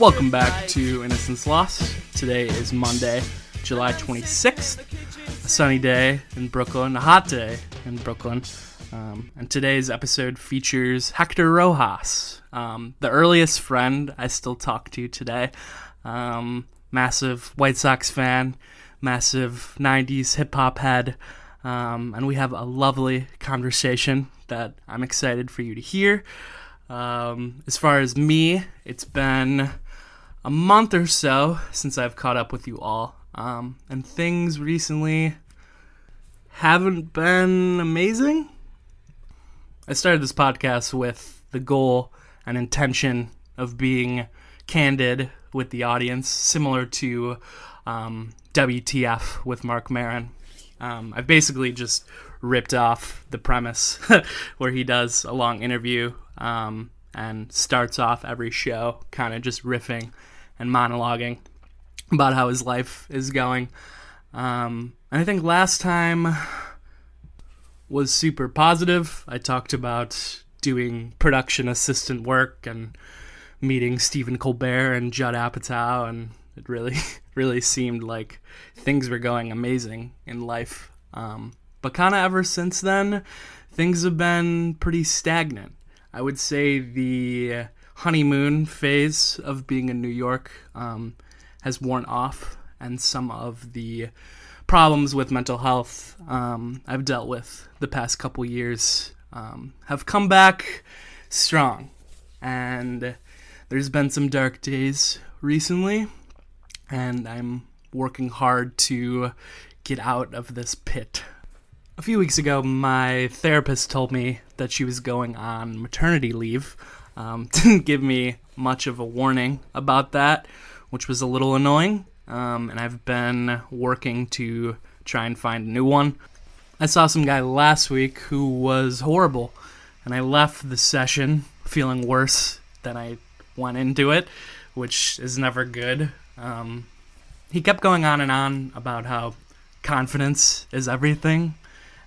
Welcome back to Innocence Lost. Today is Monday, July 26th. A sunny day in Brooklyn, a hot day in Brooklyn. And today's episode features Hector Rojas, the earliest friend I still talk to today. Massive White Sox fan, massive 90s hip-hop head. And we have a lovely conversation that I'm excited for you to hear. As far as me, it's been a month or so since I've caught up with you all. And things recently haven't been amazing. I started this podcast with the goal and intention of being candid with the audience, similar to WTF with Marc Maron. I've basically just ripped off the premise where he does a long interview and starts off every show kind of just riffing and monologuing about how his life is going. And I think last time was super positive. I talked about doing production assistant work and meeting Stephen Colbert and Judd Apatow, and it really seemed like things were going amazing in life. But kind of ever since then, things have been pretty stagnant. I would say the honeymoon phase of being in New York has worn off, and some of the problems with mental health I've dealt with the past couple years have come back strong. And there's been some dark days recently, and I'm working hard to get out of this pit. A few weeks ago, my therapist told me that she was going on maternity leave. Didn't give me much of a warning about that, which was a little annoying, and I've been working to try and find a new one. I saw some guy last week who was horrible, and I left the session feeling worse than I went into it, which is never good. He kept going on and on about how confidence is everything,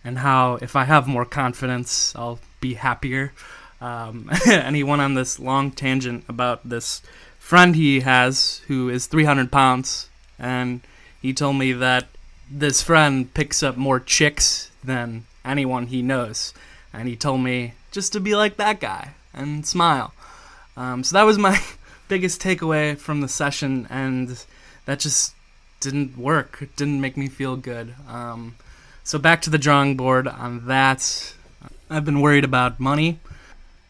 and how if I have more confidence, I'll be happier. And he went on this long tangent about this friend he has who is 300 pounds, and he told me that this friend picks up more chicks than anyone he knows, and he told me just to be like that guy and smile. So that was my biggest takeaway from the session, and that just didn't work. It didn't make me feel good. So back to the drawing board on that. I've been worried about money.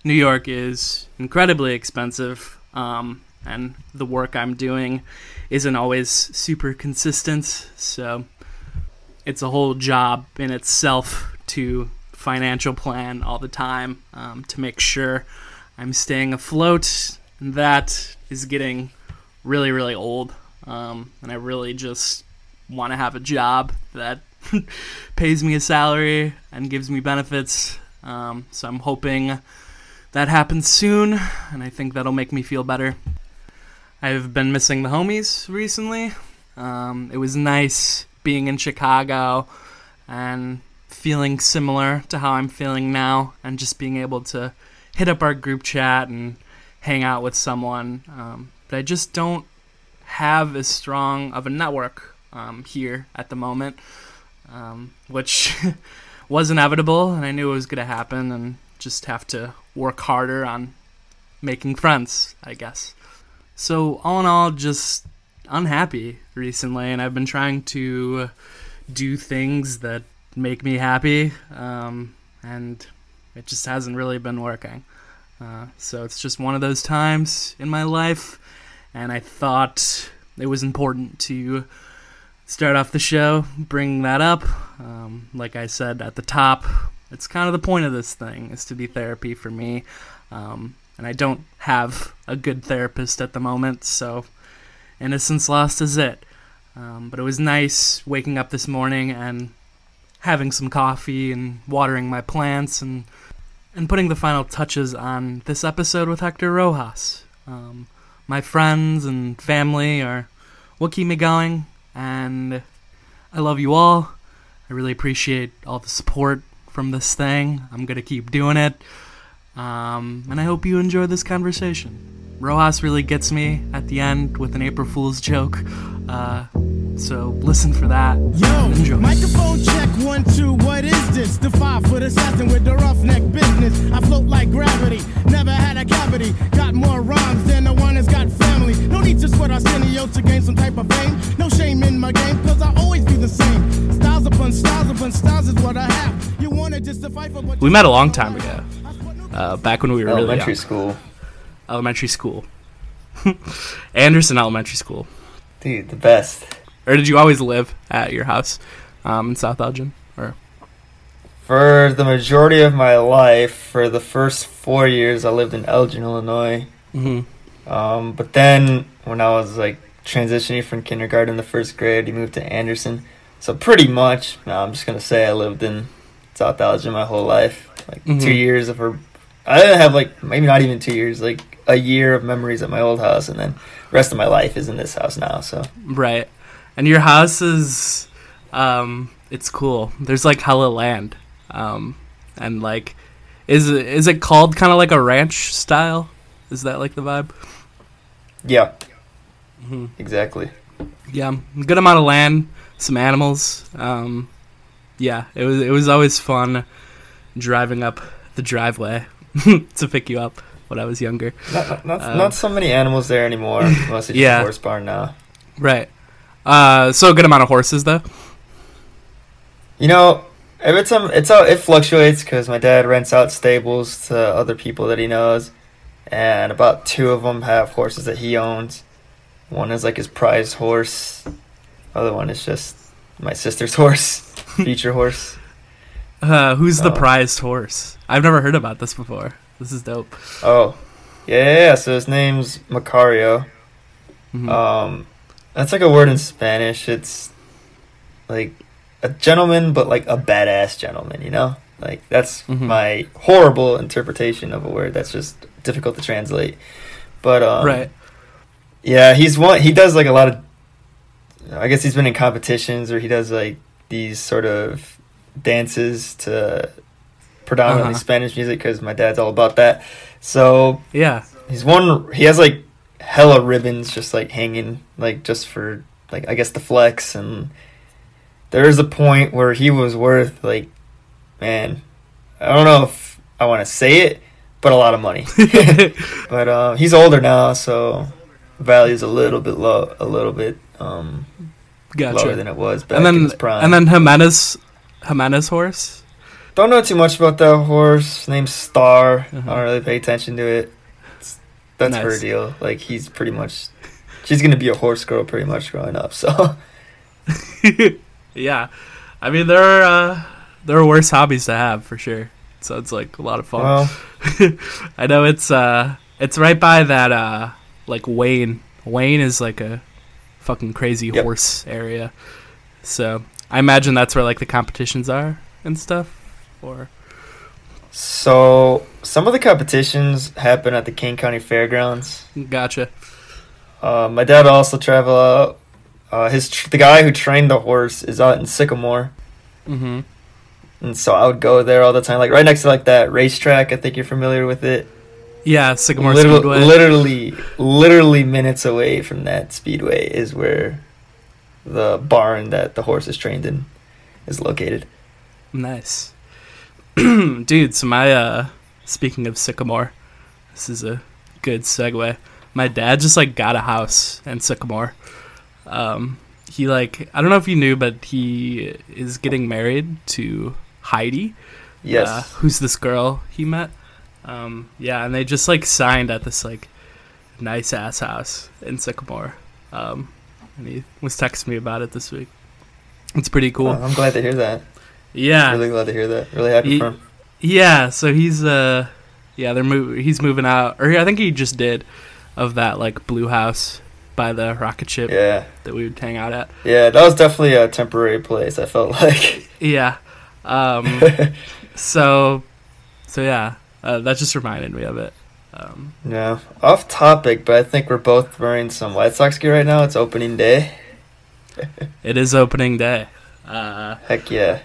New York is incredibly expensive, and the work I'm doing isn't always super consistent, so it's a whole job in itself to financial plan all the time to make sure I'm staying afloat. That is getting really old, and I really just want to have a job that pays me a salary and gives me benefits, so I'm hoping that happens soon, and I think that'll make me feel better. I've been missing the homies recently. It was nice being in Chicago and feeling similar to how I'm feeling now, and just being able to hit up our group chat and hang out with someone, but I just don't have as strong of a network here at the moment, which was inevitable, and I knew it was going to happen, and just have to work harder on making friends, I guess. So all in all, just unhappy recently, and I've been trying to do things that make me happy, and it just hasn't really been working. So it's just one of those times in my life, and I thought it was important to start off the show bringing that up. Like I said at the top, it's kind of the point of this thing, is to be therapy for me, and I don't have a good therapist at the moment, so Innocence Lost is it. But it was nice waking up this morning and having some coffee and watering my plants and putting the final touches on this episode with Hector Rojas. My friends and family are what keep me going, and I love you all. I really appreciate all the support from this thing. I'm going to keep doing it, and I hope you enjoy this conversation. Rojas really gets me at the end with an April Fool's joke. So listen for that. Yo, enjoy. Microphone check 1 2. What is this? The five foot assassin with the roughneck business. I float like gravity. Never had a cavity. Got more rhymes than the one that's got family. No need to sweat Arsenio to gain some type of fame. No shame in my game, cause I always do the same. Styles upon styles upon styles is what I have. You wanted just to fight for what we met a long time ago. Back when we were elementary school. Elementary school. Anderson Elementary School. Dude, the best. Or did you always live at your house in South Elgin? Or? For the majority of my life, for the first 4 years, I lived in Elgin, Illinois. Mm-hmm. But then when I was like transitioning from kindergarten to first grade, you moved to Anderson. So pretty much, I'm just going to say I lived in South Elgin my whole life. Like 2 years of her. I didn't have like, maybe not even 2 years, like a year of memories at my old house. And then the rest of my life is in this house now. So right. And your house is, it's cool. There's, like, hella land. And, like, is it called kind of like a ranch style? Is that, like, the vibe? Yeah. Mm-hmm. Exactly. Yeah. Good amount of land, some animals. Yeah, it was always fun driving up the driveway to pick you up when I was younger. Not so many animals there anymore. Mostly just a horse barn now. Right. So a good amount of horses, though. You know, every time it fluctuates because my dad rents out stables to other people that he knows, and about two of them have horses that he owns. One is like his prize horse. The other one is just my sister's horse, future horse. Who's the prized horse? I've never heard about this before. This is dope. Oh, yeah. So his name's Macario. Mm-hmm. That's like a word in Spanish. It's like a gentleman, but like a badass gentleman, you know? Like, that's my horrible interpretation of a word that's just difficult to translate. But, right. Yeah, he does like a lot of, I guess he's been in competitions, or he does like these sort of dances to predominantly Spanish music, because my dad's all about that. So, yeah. He has like hella ribbons just like hanging, like just for like I guess the flex. And there's a point where he was worth like, man, I don't know if I want to say it, but a lot of money. But he's older now, so value's a little bit lower than it was back in his prime. And then Jimena's horse, don't know too much about that horse. Name's Star. I don't really pay attention to it. That's nice. Her deal. Like, she's going to be a horse girl pretty much growing up, so. Yeah. I mean, there are worse hobbies to have, for sure. So it's, like, a lot of fun. Well, I know it's right by that, like, Wayne. Wayne is, like, a fucking crazy horse area. So I imagine that's where, like, the competitions are and stuff, or... So, some of the competitions happen at the King County Fairgrounds. Gotcha. My dad also traveled out. The guy who trained the horse is out in Sycamore. Mm-hmm. And so I would go there all the time, like right next to like that racetrack. I think you're familiar with it. Yeah, Sycamore Speedway. Literally minutes away from that speedway is where the barn that the horse is trained in is located. Nice. Dude, so my, speaking of Sycamore, this is a good segue. My dad just, like, got a house in Sycamore. He, like, I don't know if you knew, but he is getting married to Heidi. Yes. Who's this girl he met. Yeah, and they just, like, signed at this, like, nice-ass house in Sycamore. And he was texting me about it this week. It's pretty cool. Oh, I'm glad to hear that. Yeah, really glad to hear that. Really happy for him. Yeah, so he's he's moving out, or I think he just did, of that like blue house by the rocket ship. Yeah, that we would hang out at. Yeah, that was definitely a temporary place, I felt like. Yeah, so yeah, that just reminded me of it. Yeah, off topic, but I think we're both wearing some White Sox gear right now. It's opening day. It is opening day. Heck yeah.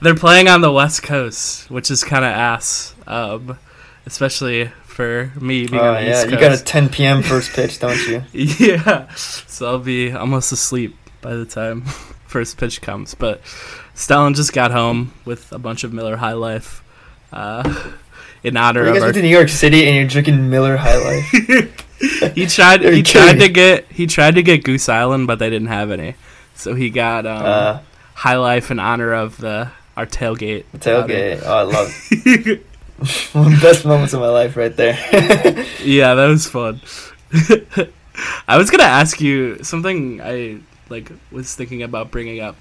They're playing on the West Coast, which is kind of ass, especially for me being on the East Coast. You got a 10 p.m. first pitch, don't you? Yeah. So I'll be almost asleep by the time first pitch comes. But Stellan just got home with a bunch of Miller High Life in honor of. You guys went to New York City and you're drinking Miller High Life. He tried to get Goose Island, but they didn't have any. So he got High Life in honor of our tailgate. Oh, I love it. One of the best moments of my life right there. Yeah, that was fun. I was going to ask you something I was thinking about bringing up.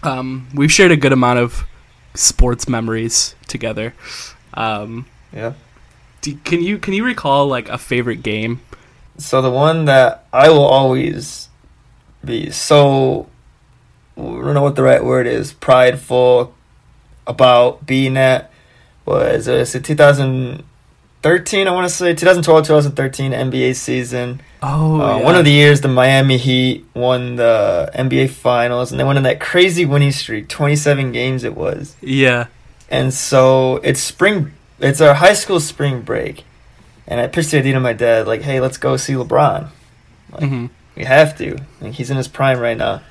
We've shared a good amount of sports memories together. Yeah. Can you recall a favorite game? So the one that I will always be so, I don't know what the right word is, prideful about being at, was it 2013, 2012, 2013 NBA season. One of the years the Miami Heat won the NBA Finals, and they went on that crazy winning streak, 27 games it was. Yeah. And so it's our high school spring break. And I pitched the idea to my dad, hey, let's go see LeBron. We have to. He's in his prime right now.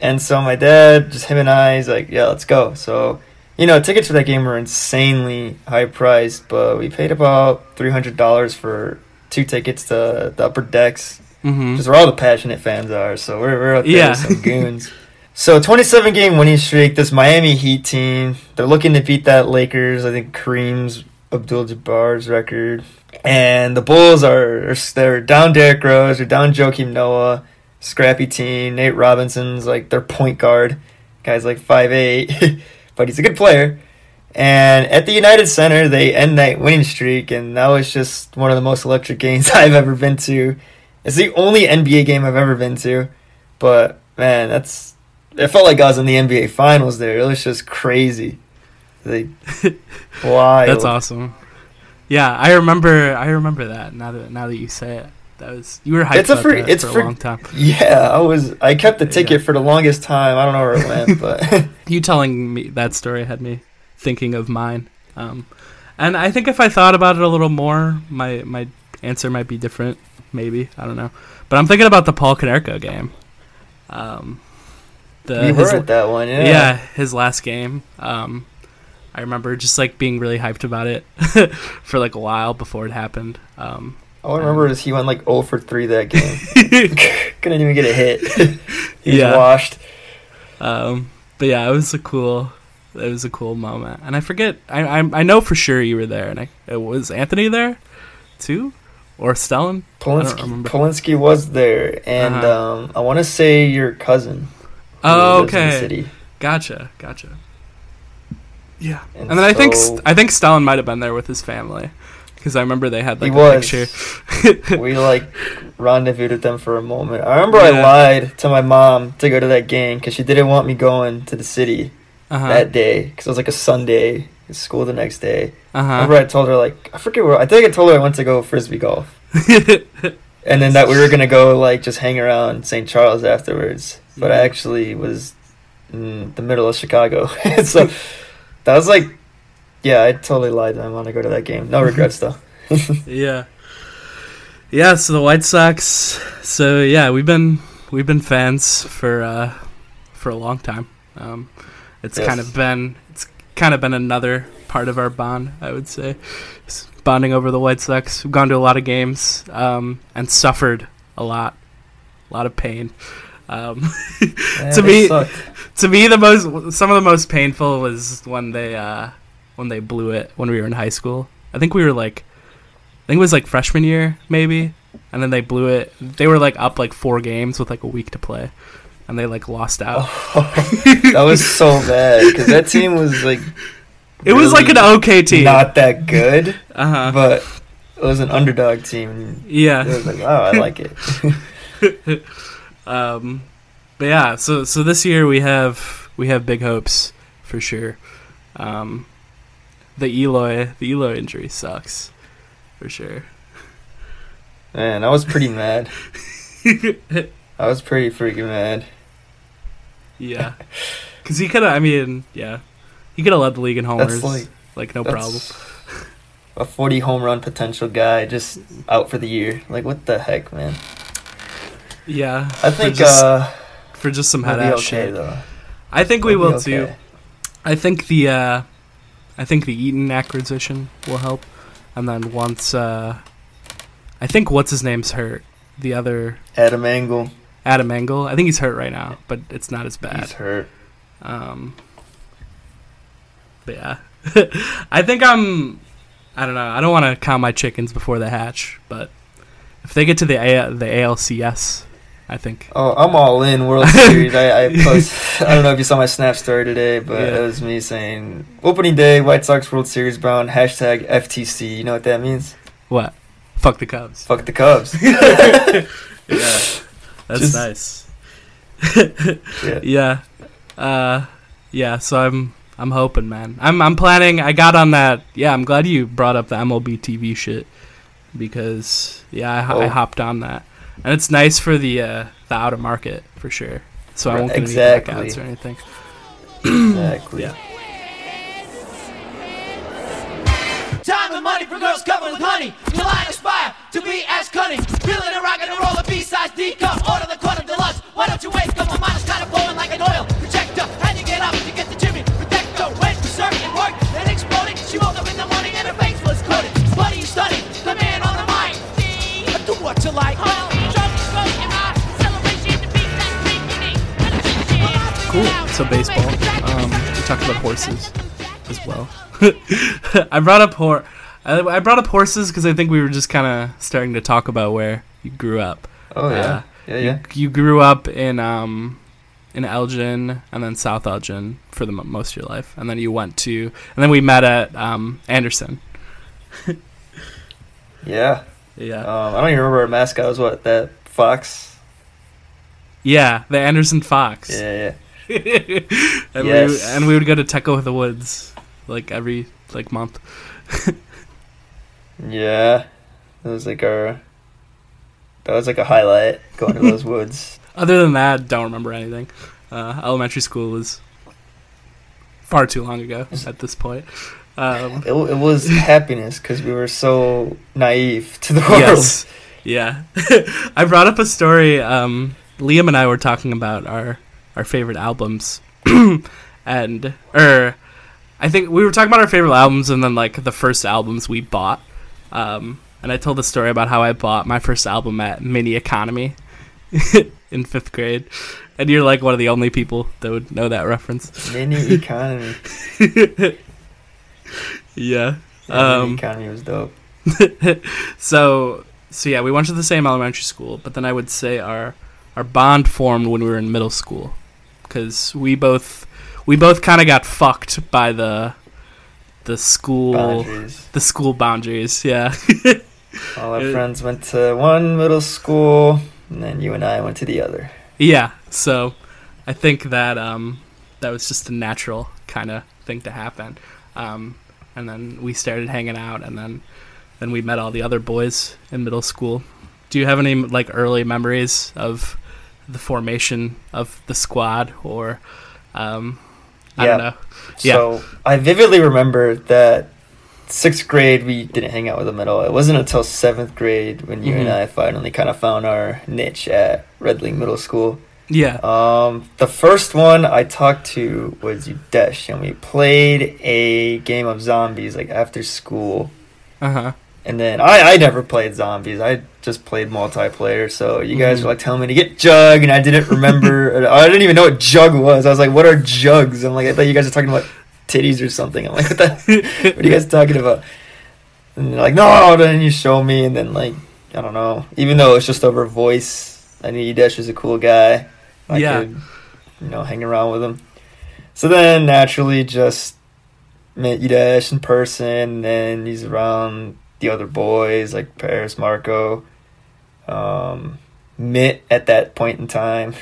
And so my dad, just him and I, he's like, yeah, let's go. So, tickets for that game were insanely high priced, but we paid about $300 for two tickets to the upper decks, because we're all the passionate fans are. So we're out there with some goons. So 27-game winning streak, this Miami Heat team, they're looking to beat that Lakers, I think Kareem's Abdul-Jabbar's record, and the Bulls they're down Derrick Rose, they're down Joakim Noah, scrappy team. Nate Robinson's their point guard, guy's 5'8", but he's a good player. And at the United Center, they end that winning streak, and that was just one of the most electric games I've ever been to. It's the only NBA game I've ever been to, but man, it felt like I was in the NBA Finals there. It was just crazy. Wild. That's awesome. Yeah, I remember that. Now that you say it, you were hyped for a long time. Yeah, I kept the ticket for the longest time. I don't know where it went, but you telling me that story had me thinking of mine. And I think if I thought about it a little more, my answer might be different. Maybe, I don't know. But I'm thinking about the Paul Konerko game. You were at that one, yeah. Yeah, his last game. I remember just being really hyped about it for a while before it happened. All I remember is he went 0 for 3 that game. Couldn't even get a hit. He was washed. But yeah, it was a cool moment. And I forget. I know for sure you were there, and was Anthony there too, or Stellan? Polinsky was there, and I want to say your cousin. Oh, okay. In the city. Gotcha. Yeah, and then I think Stalin might have been there with his family, because I remember they had picture. We rendezvoused with them for a moment. I remember I lied to my mom to go to that game because she didn't want me going to the city that day, because it was a Sunday, school the next day. I remember I told her I told her I went to go frisbee golf, and then that we were gonna go just hang around St. Charles afterwards. But I actually was in the middle of Chicago, so. That was I totally lied. I want to go to that game. No regrets, though. Yeah, so the White Sox. So, yeah, we've been fans for a long time. It's kind of been another part of our bond, I would say, bonding over the White Sox. We've gone to a lot of games and suffered a lot of pain. To me, some of the most painful was when they blew it when we were in high school. I think we were I think it was freshman year maybe, and then they blew it. They were up 4 games with a week to play, and they lost out. That was so bad, because that team was it was an okay team, not that good, but it was an underdog team. Yeah, it was I like it. But yeah, so this year we have big hopes for sure. The Eloy injury sucks for sure. Man, I was pretty mad. I was pretty freaking mad. Yeah, because he could have led the league in homers, no problem. a 40 home run potential guy just out for the year. Like, what the heck, man? Yeah. I think for just some head ass shit. Though. I think we will too. I think the Eaton acquisition will help. And then once I think what's his name's hurt. The other Adam Engel. I think he's hurt right now, but it's not as bad. He's hurt. But yeah. I don't know. I don't want to count my chickens before they hatch, but if they get to the ALCS, I think. Oh, I'm all in World Series. I don't know if you saw my Snap story today, but yeah. It was me saying, opening day, White Sox World Series bound, hashtag FTC. You know what that means? What? Fuck the Cubs. Fuck the Cubs. Yeah. That's nice. Yeah. Yeah. So I'm hoping, man. I'm planning. I got on that. Yeah, I'm glad you brought up the MLB TV shit because I hopped on that, and it's nice for the outer market for sure. So I won't get any blackouts or anything. Exactly. Yeah. Time and money for girls covered with honey. Till I aspire to be as cunning. Feeling a rock and a roll of B-sides, D cup. Order the quarter deluxe. Why don't you wait? Come on, mine is kind of blowing like an oil projector. How you get up to get the Jimmy? Protect the wet, preserve and work. And exploded. She woke up in the morning and her face was coated. Buddy, you study. The man on the mic. Do what you like. Cool. So baseball. We talked about horses as well. I brought up horses because I think we were just kind of starting to talk about where you grew up. Oh yeah, You grew up in Elgin and then South Elgin for the most of your life, and then you went to, and then we met at Anderson. Yeah. Yeah. I don't even remember our mascot was what, that fox. Yeah, the Anderson fox. Yeah. And yes. We would go to Teco of the Woods. Like every month. Yeah, that was a highlight going to those woods. Other than that, don't remember anything. Elementary school was far too long ago at this point. It was happiness because we were so naive to the world. Yes. Yeah. I brought up a story. Liam and I were talking about our favorite albums, I think we were talking about our favorite albums and then, the first albums we bought. And I told the story about how I bought my first album at Mini Economy in 5th grade. And you're, one of the only people that would know that reference. Mini Economy. Yeah. Mini Economy was dope. So, yeah, we went to the same elementary school. But then I would say our bond formed when we were in middle school. Because we both kind of got fucked by the school boundaries. The school boundaries, yeah. All our friends went to one middle school, and then you and I went to the other. Yeah, so I think that that was just a natural kind of thing to happen. And then we started hanging out, and then we met all the other boys in middle school. Do you have any early memories of the formation of the squad or? I don't know. Yeah. So I vividly remember that 6th grade we didn't hang out with them at all. It wasn't until 7th grade when you and I finally kind of found our niche at Redling Middle School. Yeah. The first one I talked to was Udesh, and we played a game of zombies after school. Uh-huh. And then I never played zombies. I just played multiplayer. So you guys were telling me to get Jug, and I didn't remember. I didn't even know what Jug was. I was like, what are Jugs? I'm like, I thought you guys were talking about titties or something. I'm like, what are you guys talking about? And they're like, no, then you show me. And then, I don't know. Even though it's just over voice, I knew Udesh was a cool guy. I could, hang around with him. So then naturally just met Udesh in person, and he's around the other boys like Paris, Marco, Mitt at that point in time,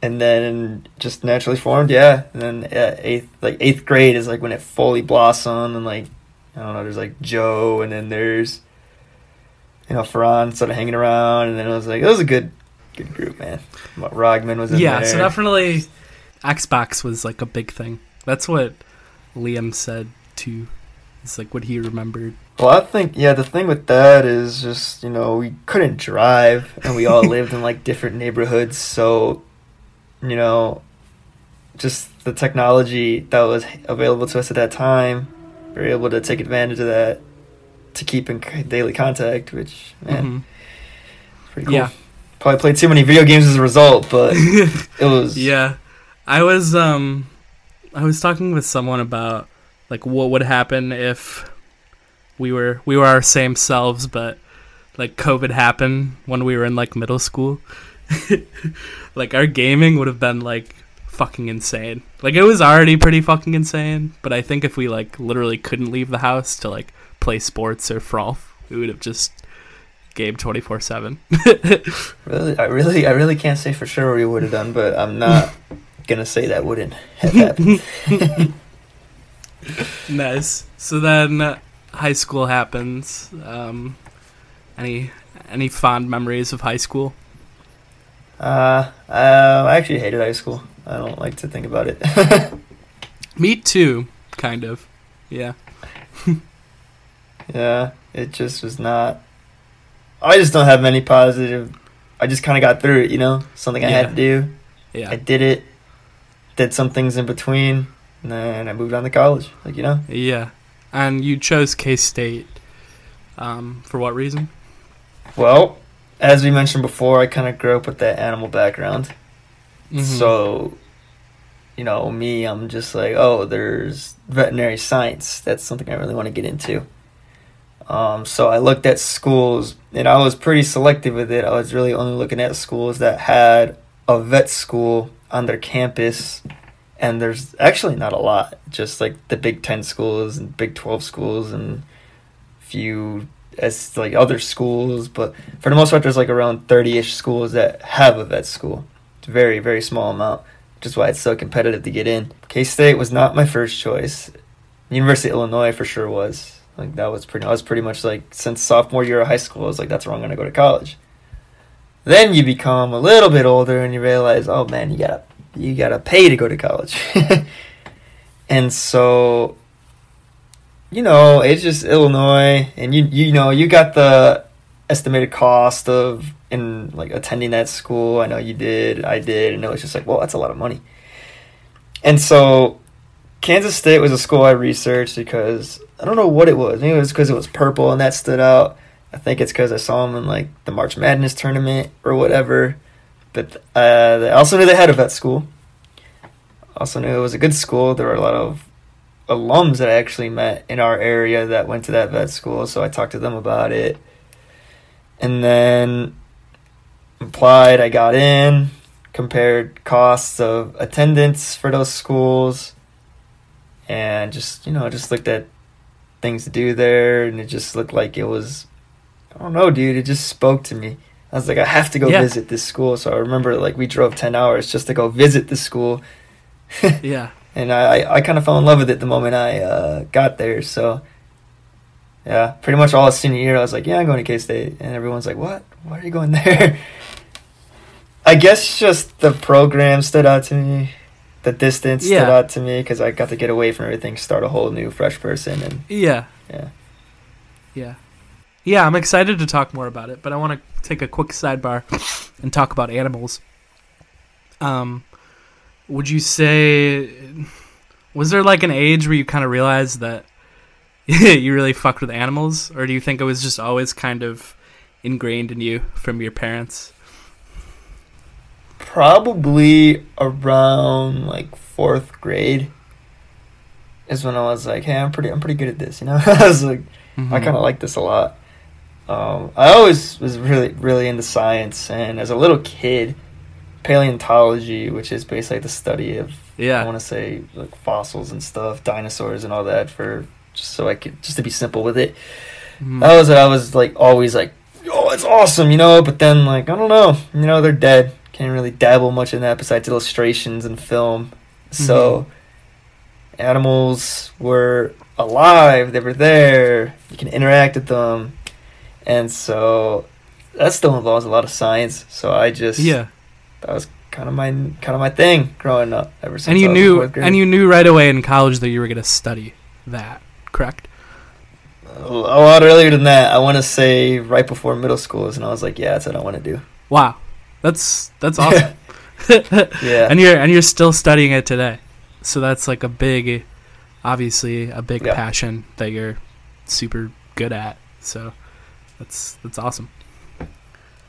and then just naturally formed. Yeah, and then eighth grade is when it fully blossomed, and I don't know, there's Joe, and then there's Ferran sort of hanging around, and then it was it was a good group, man. Rogman was in there. So definitely Xbox was a big thing. That's what Liam said too. It's like what he remembered. Well, I think, yeah, the thing with that is just, you know, we couldn't drive, and we all lived in, like, different neighborhoods, so, you know, just the technology that was available to us at that time, we were able to take advantage of that to keep in daily contact, which, man, it's pretty cool. Yeah. Probably played too many video games as a result, but it was... Yeah. I was talking with someone about, like, what would happen if we were our same selves, but, like, COVID happened when we were in, like, middle school. Like, our gaming would have been, like, fucking insane. Like, it was already pretty fucking insane, but I think if we, like, literally couldn't leave the house to, like, play sports or frolf, we would have just game 24/7. I really can't say for sure what we would have done, but I'm not gonna say that wouldn't have happened. Nice. So then high school happens. Any fond memories of high school? I actually hated high school. I don't like to think about it. Me too, kind of. Yeah. Yeah, it just was not... I just don't have many positive... I just kind of got through it, you know? Something I had to do. Yeah. I did it. Did some things in between. And then I moved on to college, like, you know? Yeah. And you chose K-State. For what reason? Well, as we mentioned before, I kind of grew up with that animal background. Mm-hmm. So, you know, me, I'm just like, oh, there's veterinary science. That's something I really want to get into. So I looked at schools, and I was pretty selective with it. I was really only looking at schools that had a vet school on their campus, and there's actually not a lot, just like the Big Ten schools and Big 12 schools and few as like other schools, but for the most part there's like around 30-ish schools that have a vet school. It's a very, very small amount, which is why it's so competitive to get in. K-State was not my first choice. University of Illinois for sure was. Like, that was pretty... I was pretty much, like, since sophomore year of high school, I was like, that's where I'm going to go to college. Then you become a little bit older, and you realize, oh, man, you gotta pay to go to college. And so, you know, it's just Illinois, and you know, you got the estimated cost of, in like, attending that school. I know you did, I did, and it was just like, well, that's a lot of money. And so... Kansas State was a school I researched because I don't know what it was. Maybe it was because it was purple and that stood out. I think it's because I saw them in like the March Madness tournament or whatever. But I also knew they had a vet school. Also knew it was a good school. There were a lot of alums that I actually met in our area that went to that vet school, so I talked to them about it. And then applied. I got in, compared costs of attendance for those schools. And just, you know, just looked at things to do there, and it just looked like it was, I don't know, dude, it just spoke to me. I was like, I have to go visit this school. So I remember, like, we drove 10 hours just to go visit the school. Yeah. And I kind of fell in love with it the moment I got there. So, yeah, pretty much all senior year, I was like, yeah, I'm going to K-State. And everyone's like, what? Why are you going there? I guess just the program stood out to me. The distance stood out to me because I got to get away from everything, start a whole new fresh person. And Yeah, I'm excited to talk more about it, but I want to take a quick sidebar and talk about animals. Would you say, was there like an age where you kind of realized that you really fucked with animals? Or do you think it was just always kind of ingrained in you from your parents? Probably around like 4th grade is when I was like, hey, I'm pretty good at this, you know. I was like, I kind of like this a lot. I always was really into science, and as a little kid, paleontology, which is basically the study of I want to say like fossils and stuff, dinosaurs and all that, for just so I could just to be simple with it. That was what I was like always like, oh, it's awesome, you know. But then like I don't know, you know, they're dead. Can't really dabble much in that besides illustrations and film. So animals were alive. They were there. You can interact with them. And so that still involves a lot of science. So I just... Yeah. That was kind of my thing growing up ever since I was in 4th grade. And you knew right away in college that you were going to study that, correct? a lot earlier than that. I want to say right before middle school, and I was like, yeah, that's what I want to do. Wow, that's awesome. Yeah, and you're still studying it today, so that's like obviously a big passion that you're super good at. So that's awesome.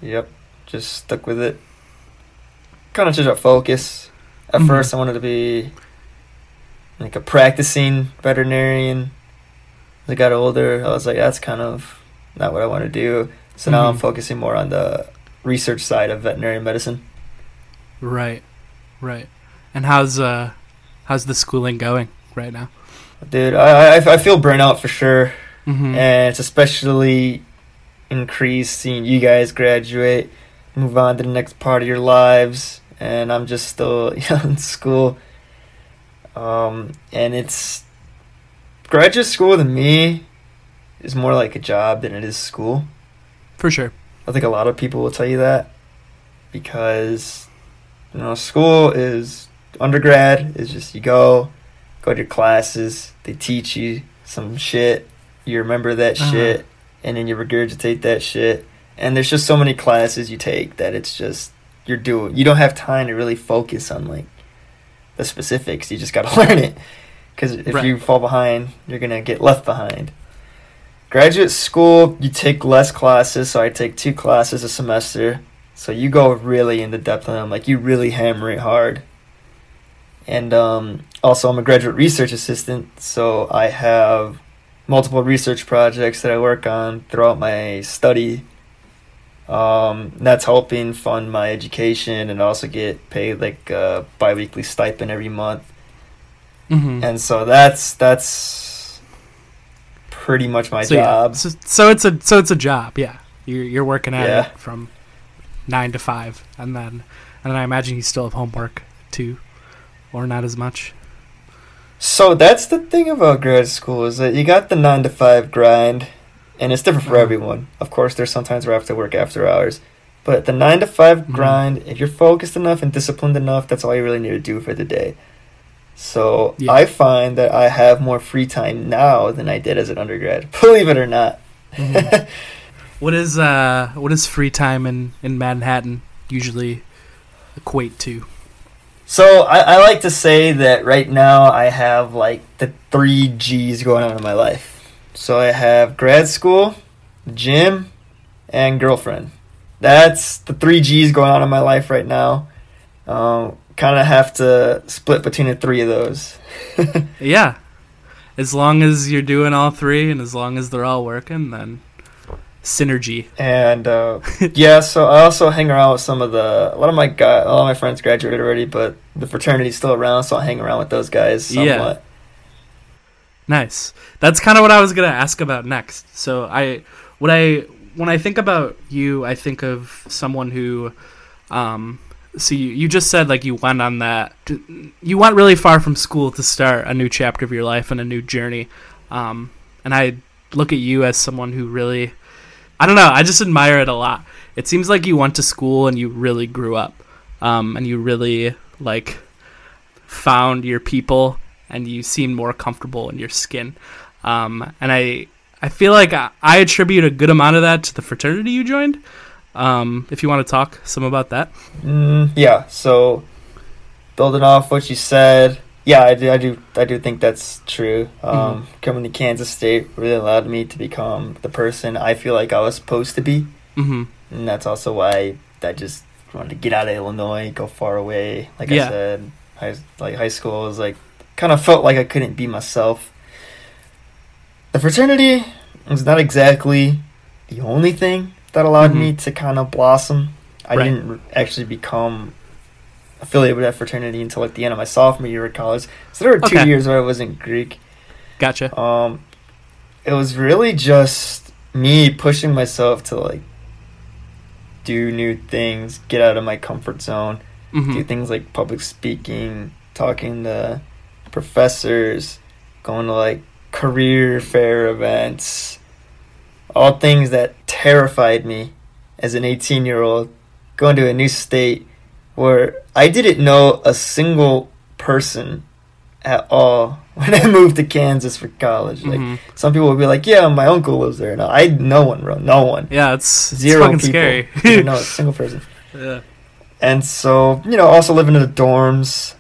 Yep, just stuck with it. Kind of changed our focus. At first, I wanted to be like a practicing veterinarian. As I got older, I was like, that's kind of not what I want to do. So now I'm focusing more on the research side of veterinary medicine. Right. And how's the schooling going right now? Dude, I feel burnout for sure. Mm-hmm. And it's especially increased seeing you guys graduate, move on to the next part of your lives, and I'm just still in school. And it's graduate school to me is more like a job than it is school. For sure. I think a lot of people will tell you that because, you know, school is undergrad is just you go to your classes, they teach you some shit, you remember that shit, and then you regurgitate that shit. And there's just so many classes you take that it's just you don't have time to really focus on like the specifics. You just got to learn it because if you fall behind, you're going to get left behind. Graduate school, you take less classes, so I take 2 classes a semester. So you go really into depth on them, like you really hammer it hard. And also I'm a graduate research assistant, so I have multiple research projects that I work on throughout my study. That's helping fund my education and also get paid like a biweekly stipend every month. And so that's pretty much my job. Yeah. So it's a job. Yeah, you're working at it from 9 to 5, and then I imagine you still have homework too, or not as much. So that's the thing about grad school is that you got the 9 to 5 grind. And it's different for everyone. Of course, there's sometimes where I have to work after hours. But the 9 to 5 grind, if you're focused enough and disciplined enough, that's all you really need to do for the day. So I find that I have more free time now than I did as an undergrad, believe it or not. What is free time in Manhattan usually equate to? So I like to say that right now I have like the 3 G's going on in my life. So I have grad school, gym, and girlfriend. That's the 3 G's going on in my life right now. Kind of have to split between the 3 of those. Yeah. As long as you're doing all 3 and as long as they're all working, then synergy. And so I also hang around with a lot of my friends graduated already, but the fraternity's still around, so I hang around with those guys somewhat. Yeah. Nice. That's kind of what I was going to ask about next. So when I think about you, I think of someone who, so you just said like you went really far from school to start a new chapter of your life and a new journey. And I look at you as someone who really, I don't know, I just admire it a lot. It seems like you went to school and you really grew up, and you really like found your people. And you seem more comfortable in your skin. And I feel like I attribute a good amount of that to the fraternity you joined. If you want to talk some about that. So building off what you said, yeah, I do think that's true. Coming to Kansas State really allowed me to become the person I feel like I was supposed to be. And that's also why I just wanted to get out of Illinois, go far away. Like I said, high school was like, kind of felt like I couldn't be myself. The fraternity was not exactly the only thing that allowed me to kind of blossom. I didn't actually become affiliated with that fraternity until like the end of my sophomore year at college. So there were 2 years where I wasn't Greek. Gotcha. It was really just me pushing myself to like do new things, get out of my comfort zone, do things like public speaking, talking to professors, going to like career fair events, all things that terrified me as an 18-year-old, going to a new state where I didn't know a single person at all when I moved to Kansas for college. Like, some people would be like, yeah, my uncle lives there. No, no one, bro. No one. Yeah, it's fucking people. Scary. You know, it's a single person. Yeah. And so, you know, also living in the dorms.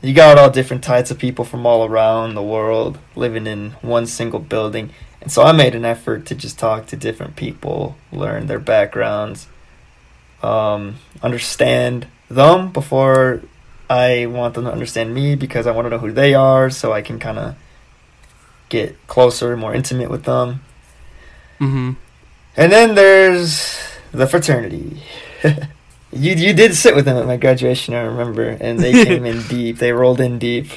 You got all different types of people from all around the world living in one single building. And so I made an effort to just talk to different people, learn their backgrounds, understand them before I want them to understand me, because I want to know who they are so I can kind of get closer, more intimate with them. Mm-hmm. And then there's the fraternity. You did sit with them at my graduation, I remember, and they came in deep. They rolled in deep.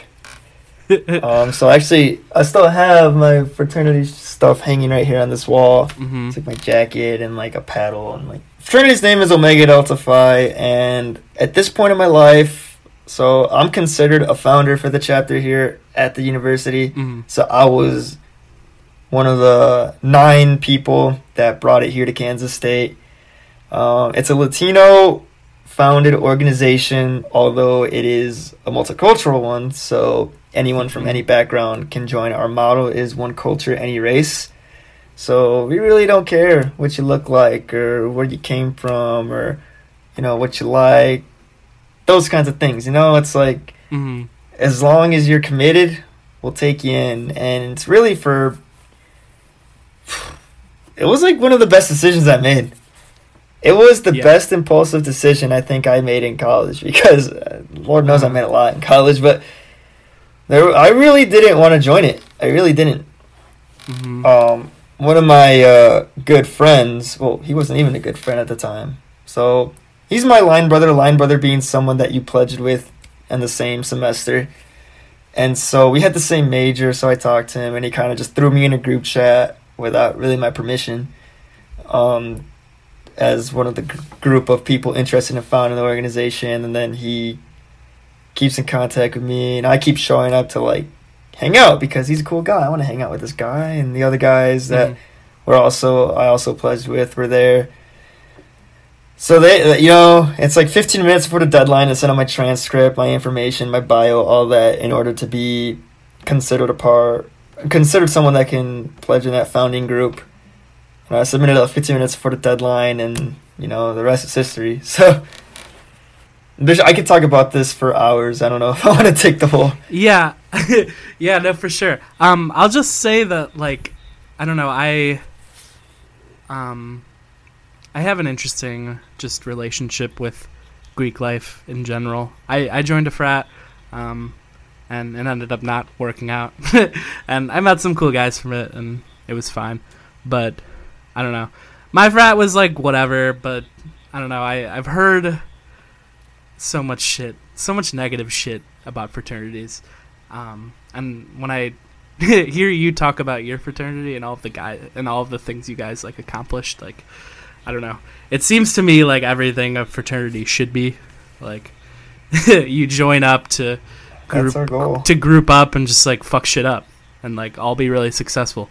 So actually, I still have my fraternity stuff hanging right here on this wall. Mm-hmm. It's like my jacket and like a paddle. And like, fraternity's name is Omega Delta Phi, and at this point in my life, so I'm considered a founder for the chapter here at the university. Mm-hmm. So I was one of the 9 people that brought it here to Kansas State. It's a Latino-founded organization, although it is a multicultural one, so anyone from any background can join. Our motto is one culture, any race. So we really don't care what you look like or where you came from or, you know, what you like, those kinds of things. You know, it's like, as long as you're committed, we'll take you in. And it's really for... It was like one of the best decisions I made. It was the best impulsive decision I think I made in college, because Lord knows I made a lot in college, but I really didn't want to join it. I really didn't. Mm-hmm. One of my good friends, well, he wasn't even a good friend at the time. So he's my line brother being someone that you pledged with in the same semester. And so we had the same major, so I talked to him, and he kind of just threw me in a group chat without really my permission. As one of the group of people interested in founding the organization, and then he keeps in contact with me, and I keep showing up to like hang out because he's a cool guy. I want to hang out with this guy, and the other guys that were I also pledged with were there. So they, you know, it's like 15 minutes before the deadline to send out my transcript, my information, my bio, all that, in order to be considered someone that can pledge in that founding group. I submitted it 15 minutes before the deadline, and, you know, the rest is history. So I could talk about this for hours. I don't know if I want to take the whole... Yeah. Yeah, no, for sure. I'll just say that, like, I don't know, I have an interesting just relationship with Greek life in general. I joined a frat, and it ended up not working out. And I met some cool guys from it, and it was fine. But... I don't know. My frat was like whatever, but I don't know. I've heard so much shit, so much negative shit about fraternities. And when I hear you talk about your fraternity and all of the things you guys like accomplished, like I don't know. It seems to me like everything a fraternity should be. Like you join up to group up and just like fuck shit up and like all be really successful.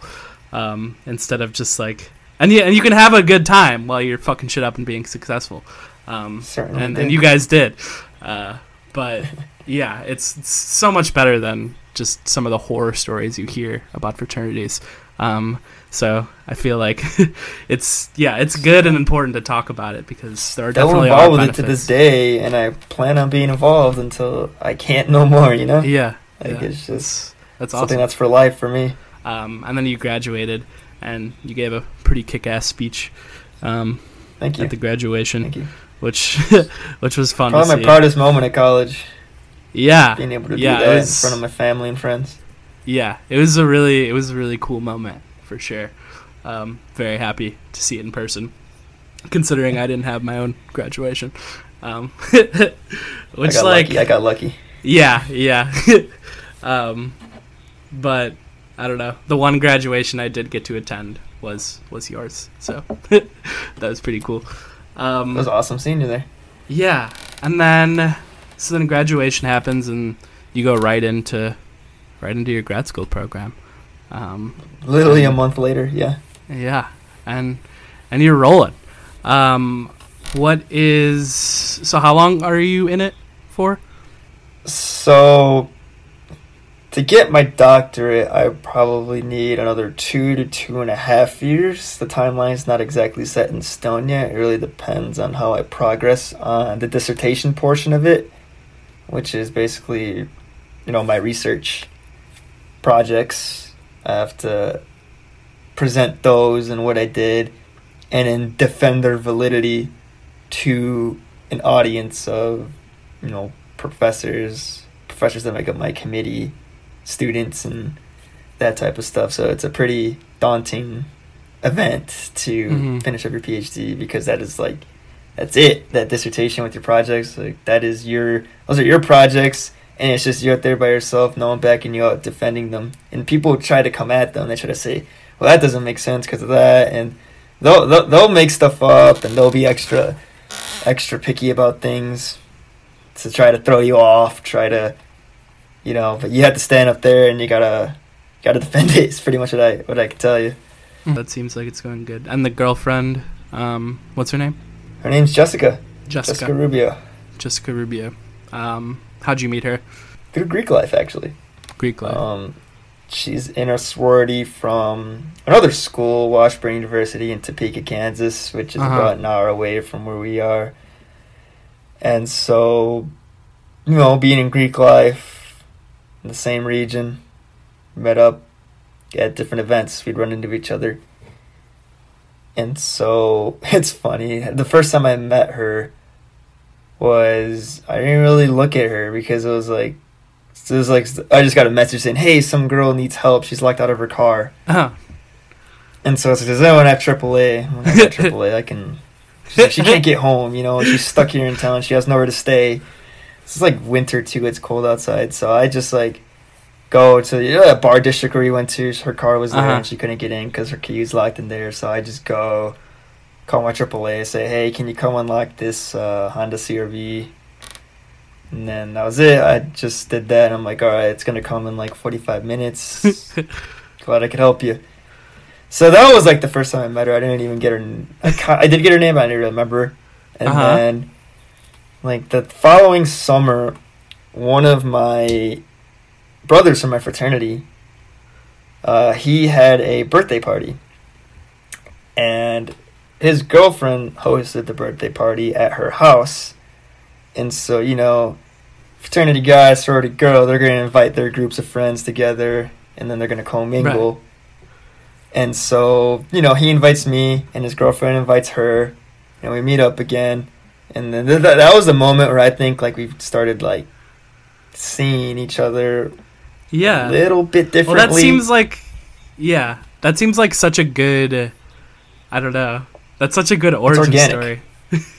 Instead of just like, and you can have a good time while you're fucking shit up and being successful. And you guys did. But yeah, it's so much better than just some of the horror stories you hear about fraternities. So I feel like it's good and important to talk about it because there are definitely a lot of benefits. I'm involved with it to this day, and I plan on being involved until I can't no more, you know? Yeah. It's just that's something awesome. That's for life for me. And then you graduated, and you gave a pretty kick-ass speech Thank you. At the graduation, Thank you. which was fun. Probably my proudest moment at college. Yeah, being able to do that in front of my family and friends. Yeah, it was a really cool moment for sure. Very happy to see it in person, considering I didn't have my own graduation. Which I got lucky. Yeah. But. I don't know. The one graduation I did get to attend was yours, so that was pretty cool. It was awesome seeing you there. Yeah, and then graduation happens, and you go right into your grad school program. Literally a month later, yeah. Yeah, and you're rolling. How long are you in it for? So To get my doctorate, I probably need another 2 to 2.5 years. The timeline's not exactly set in stone yet. It really depends on how I progress on the dissertation portion of it, which is basically, you know, my research projects. I have to present those and what I did, and then defend their validity to an audience of, you know, professors that make up my committee, students and that type of stuff. So it's a pretty daunting event to finish up your PhD, because that is like, that's it, that dissertation with your projects, like that is your, those are your projects, and it's just you out there by yourself, no one backing you up, defending them. And people try to come at them, they try to say, well, that doesn't make sense because of that, and they'll make stuff up, and they'll be extra picky about things to try to throw you off, try to, you know, but you have to stand up there and you gotta defend it. It's pretty much what I can tell you. That seems like it's going good. And the girlfriend, what's her name? Her name's Jessica. Jessica Rubio. Jessica Rubio. How'd you meet her? Through Greek life, actually. Greek life. She's in a sorority from another school, Washburn University in Topeka, Kansas, which is about an hour away from where we are. And so, you know, being in Greek life, in the same region, met up at different events. We'd run into each other. And so, it's funny. The first time I met her was, I didn't really look at her because it was like I just got a message saying, hey, some girl needs help. She's locked out of her car. And so, I was like, does anyone have AAA? When I got AAA, I can... Like, she can't get home, you know, she's stuck here in town, she has nowhere to stay. It's like winter too, it's cold outside, so I just like go to, you know, that bar district where we went to, her car was there and she couldn't get in because her key's locked in there. So I just go call my AAA, say, hey, can you come unlock this Honda CRV? And then that was it. I just did that and I'm like, all right, it's gonna come in like 45 minutes. Glad I could help you. So that was like the first time I met her. I didn't even get her. I did get her name, but I didn't remember her. And then, like the following summer, one of my brothers from my fraternity, he had a birthday party, and his girlfriend hosted the birthday party at her house. And so, you know, fraternity guy, sorority girl, they're gonna invite their groups of friends together, and then they're gonna commingle. Right. And so, you know, he invites me, and his girlfriend invites her, and we meet up again. And then that was the moment where I think, like, we started, like, seeing each other a little bit differently. Well, that seems like such a good, I don't know, that's such a good origin story.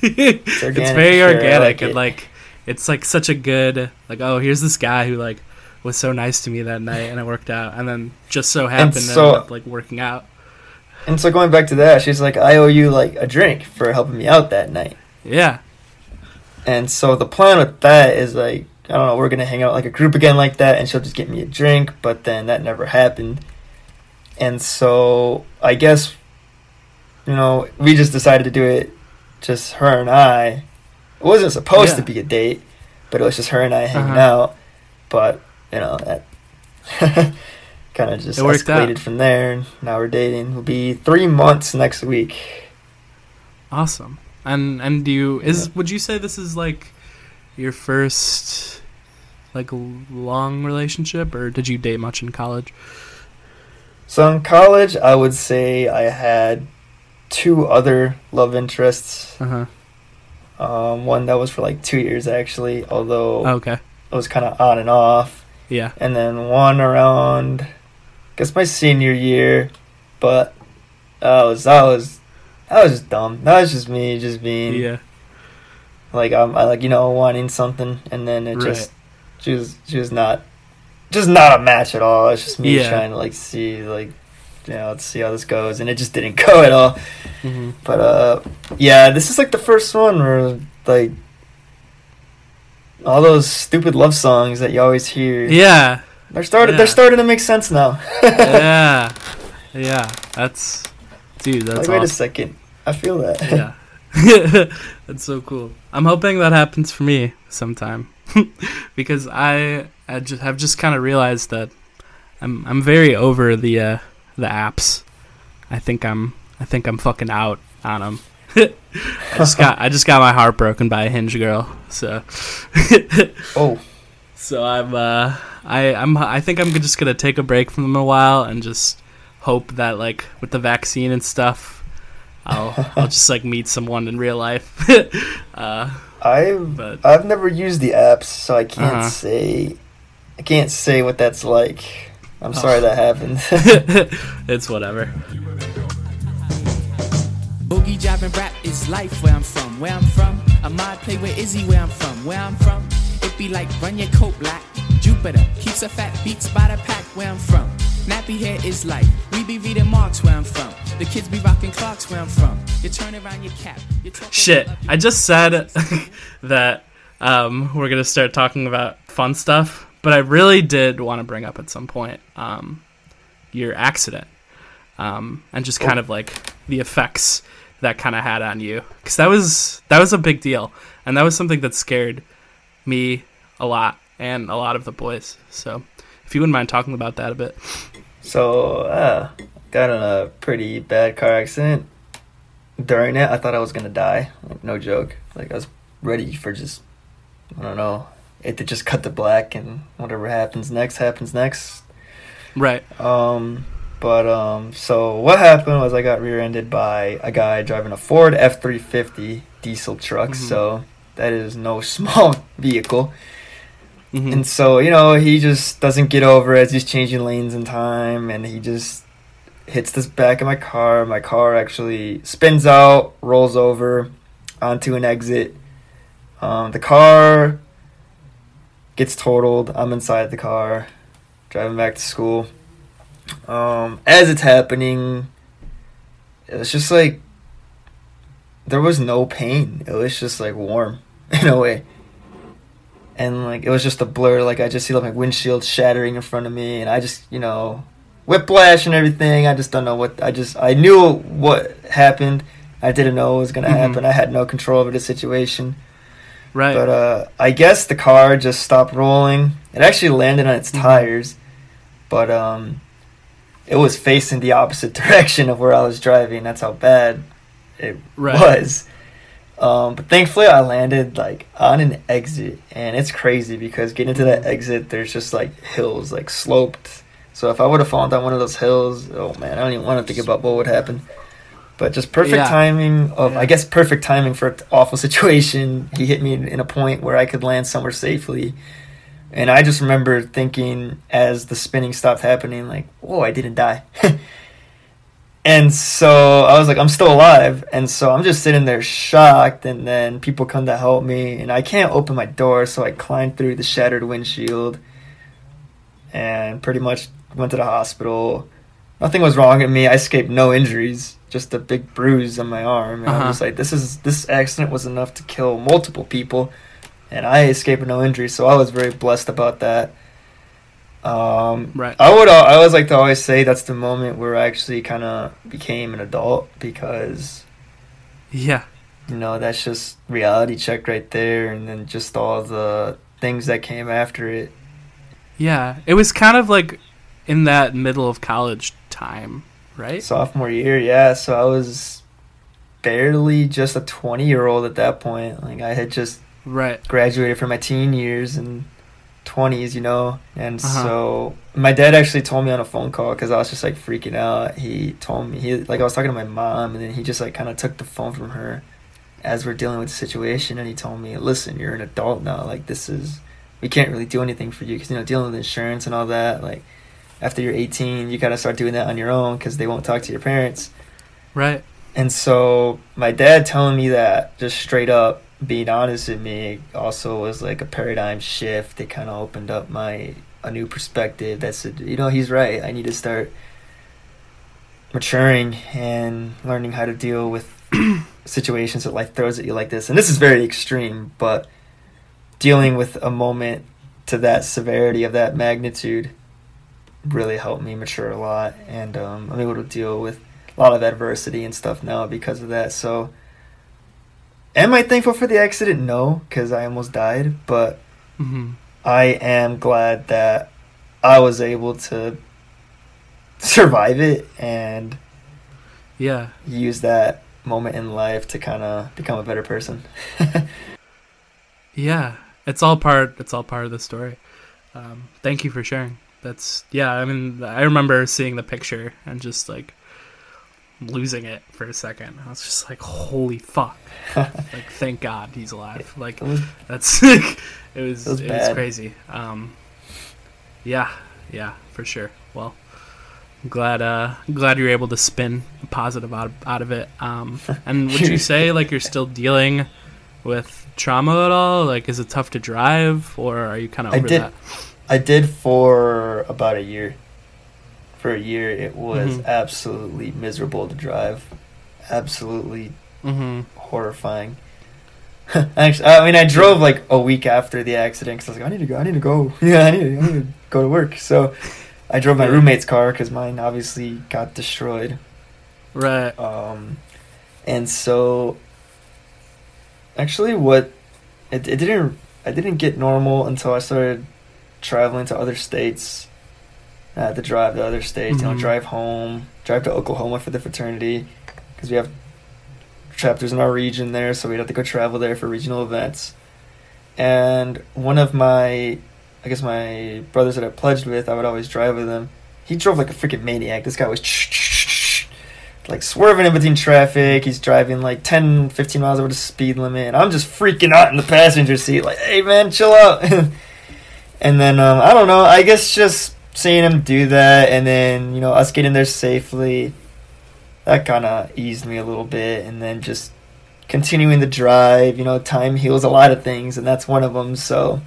It's organic. It's very organic. Like, and, like, it's, like, such a good, like, oh, here's this guy who, like, was so nice to me that night, and it worked out, and then just so happened to end up like working out. And so going back to that, she's like, I owe you like a drink for helping me out that night. Yeah. And so the plan with that is like, I don't know, we're gonna hang out like a group again like that, and she'll just get me a drink. But then that never happened. And so I guess, you know, we just decided to do it, just her and I. It wasn't supposed to be a date, but it was just her and I hanging out. But you know, that kind of just escalated from there, and now we're dating. We'll be 3 months next week. Awesome. And would you say this is like your first like long relationship, or did you date much in college? So in college, I would say I had 2 other love interests. One that was for like 2 years actually, although it was kind of on and off. Yeah. And then one around, I guess, my senior year, but I was just dumb. That was just me, just being like I like, you know, wanting something, and then it she was not a match at all. It's just me trying to like see, like, you know, let's see how this goes, and it just didn't go at all. But yeah, this is like the first one where like all those stupid love songs that you always hear. Yeah. They're starting to make sense now. Yeah. That's, dude, that's like, awesome. Wait a second. I feel that. Yeah. That's so cool. I'm hoping that happens for me sometime. Because I I've just kind of realized that I'm very over the apps. I think I'm fucking out on them. I just got my heart broken by a Hinge girl. So So I think I'm just gonna take a break from them a while and just hope that, like, with the vaccine and stuff, I'll just, like, meet someone in real life. I've never used the apps, so I can't say what that's like. I'm sorry that happened. It's whatever. Boogie jiving rap is life where I'm from. Where I'm from, Ahmad play with Izzy. Where I'm from, it be like run your coat black. Jupiter keeps a fat beats by the pack. Where I'm from, nappy hair is life. We be reading Marx where I'm from. The kids be rocking clocks where I'm from. You turn around your cap. Shit, I just said that we're gonna start talking about fun stuff, but I really did want to bring up at some point your accident and just kind of like the effects that kind of had on you, because that was a big deal, and that was something that scared me a lot and a lot of the boys. So if you wouldn't mind talking about that a bit. So got in a pretty bad car accident. During it, I thought I was gonna die, like, no joke. Like, I was ready for just, I don't know, it to just cut the black and whatever happens next. Right. So what happened was I got rear-ended by a guy driving a Ford F-350 diesel truck. Mm-hmm. So that is no small vehicle. Mm-hmm. And so, you know, he just doesn't get over as he's changing lanes in time, and he just hits this back of my car. My car actually spins out, rolls over onto an exit. The car gets totaled. I'm inside the car, driving back to school. As it's happening, it was just like, there was no pain. It was just like warm in a way. And like, it was just a blur. Like, I just see like my windshield shattering in front of me, and I just, you know, whiplash and everything. I just don't know what, I knew what happened. I didn't know it was going to happen. I had no control over the situation. Right. But I guess the car just stopped rolling. It actually landed on its tires, but it was facing the opposite direction of where I was driving. That's how bad it was. But thankfully, I landed like on an exit, and it's crazy because getting to that exit, there's just like hills, like sloped. So if I would have fallen down one of those hills, oh man, I don't even want to think about what would happen. But just perfect timing of, I guess, perfect timing for an awful situation. He hit me in a point where I could land somewhere safely. And I just remember thinking as the spinning stopped happening, like, whoa, I didn't die. And so I was like, I'm still alive. And so I'm just sitting there shocked. And then people come to help me, and I can't open my door. So I climbed through the shattered windshield and pretty much went to the hospital. Nothing was wrong with me. I escaped no injuries, just a big bruise on my arm. And I was like, this accident was enough to kill multiple people, and I escaped with no injuries. So I was very blessed about that. Right. I always like to always say that's the moment where I actually kind of became an adult, because, you know, that's just reality check right there, and then just all the things that came after it. Yeah, it was kind of like in that middle of college time, right? Sophomore year, yeah. So I was barely just a 20-year-old at that point. Like, I had just graduated from my teen years and 20s, you know. And so my dad actually told me on a phone call, because I was just like freaking out. He told me, I was talking to my mom, and then he just like kind of took the phone from her as we're dealing with the situation, and he told me, listen, you're an adult now. Like, we can't really do anything for you, because, you know, dealing with insurance and all that, like, after you're 18, you gotta start doing that on your own, because they won't talk to your parents. Right. And so my dad telling me that, just straight up being honest with me, also was like a paradigm shift. It kind of opened up a new perspective that said, you know, he's right. I need to start maturing and learning how to deal with situations that life throws at you like this. And this is very extreme, but dealing with a moment to that severity of that magnitude really helped me mature a lot, and I'm able to deal with a lot of adversity and stuff now because of that. So am I thankful for the accident? No, because I almost died, but I am glad that I was able to survive it and use that moment in life to kind of become a better person. Yeah, it's all part of the story. Thank you for sharing. That's I mean, I remember seeing the picture and just like losing it for a second. I was just like, holy fuck. Like, thank God he's alive. Like, that's like, it was crazy. Yeah, for sure. Well, I'm glad you're able to spin positive out of it. And would you say like you're still dealing with trauma at all? Like, is it tough to drive, or are you kind of over that? I did for about a year. For a year, it was absolutely miserable to drive. Absolutely horrifying. Actually, I mean, I drove like a week after the accident because I was like, I need to go. Yeah, I need to go to work. So I drove my roommate's car because mine obviously got destroyed. Right. And so, actually, I didn't get normal until I started traveling to other states. I had to drive to other states, you know, drive home, drive to Oklahoma for the fraternity, because we have chapters in our region there, so we'd have to go travel there for regional events. And one of my brothers that I pledged with, I would always drive with him. He drove like a freaking maniac. This guy was like swerving in between traffic. He's driving like 10, 15 miles over the speed limit, and I'm just freaking out in the passenger seat, like, hey, man, chill out. And then, I don't know, I guess just seeing him do that, and then, you know, us getting there safely, that kind of eased me a little bit. And then just continuing the drive, you know, time heals a lot of things, and that's one of them. So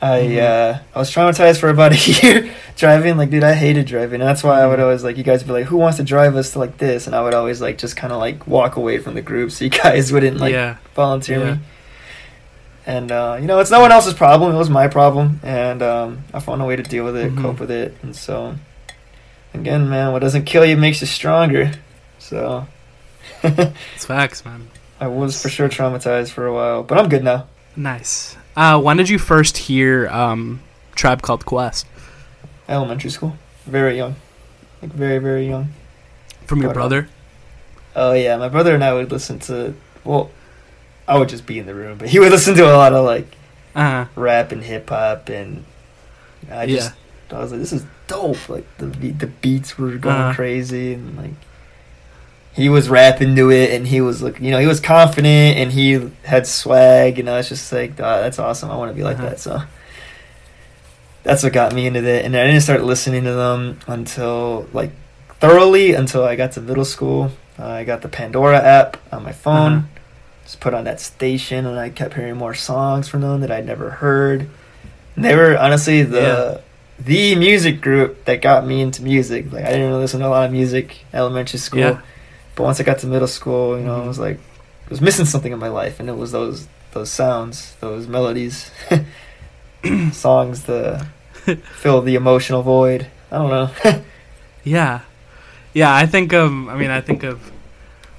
I was traumatized for about a year driving. Like, dude, I hated driving. And that's why I would always, like, you guys would be like, who wants to drive us to, like, this? And I would always, like, just kind of, like, walk away from the group so you guys wouldn't, like, volunteer me. And, you know, it's no one else's problem. It was my problem. And I found a way to deal with it, cope with it. And so, again, man, what doesn't kill you makes you stronger. So. It's facts, man. I was for sure traumatized for a while, but I'm good now. Nice. When did you first hear Tribe Called Quest? Elementary school. Very young. Like, very, very young. From your brother? Oh, yeah. My brother and I would listen to, well, I would just be in the room, but he would listen to a lot of, like, rap and hip-hop, and I was like, this is dope. Like, the beats were going crazy, and, like, he was rapping to it, and he was, like, you know, he was confident, and he had swag, and I was just like, oh, that's awesome. I want to be like that, so that's what got me into it. And I didn't start listening to them until, like, thoroughly until I got to middle school. I got the Pandora app on my phone. Just put on that station, and I kept hearing more songs from them that I'd never heard. And they were honestly the music group that got me into music. Like, I didn't really listen to a lot of music in elementary school, but once I got to middle school, you know, I was like, I was missing something in my life, and it was those sounds, those melodies, songs to fill the emotional void. I don't know. I think of. I mean, I think of.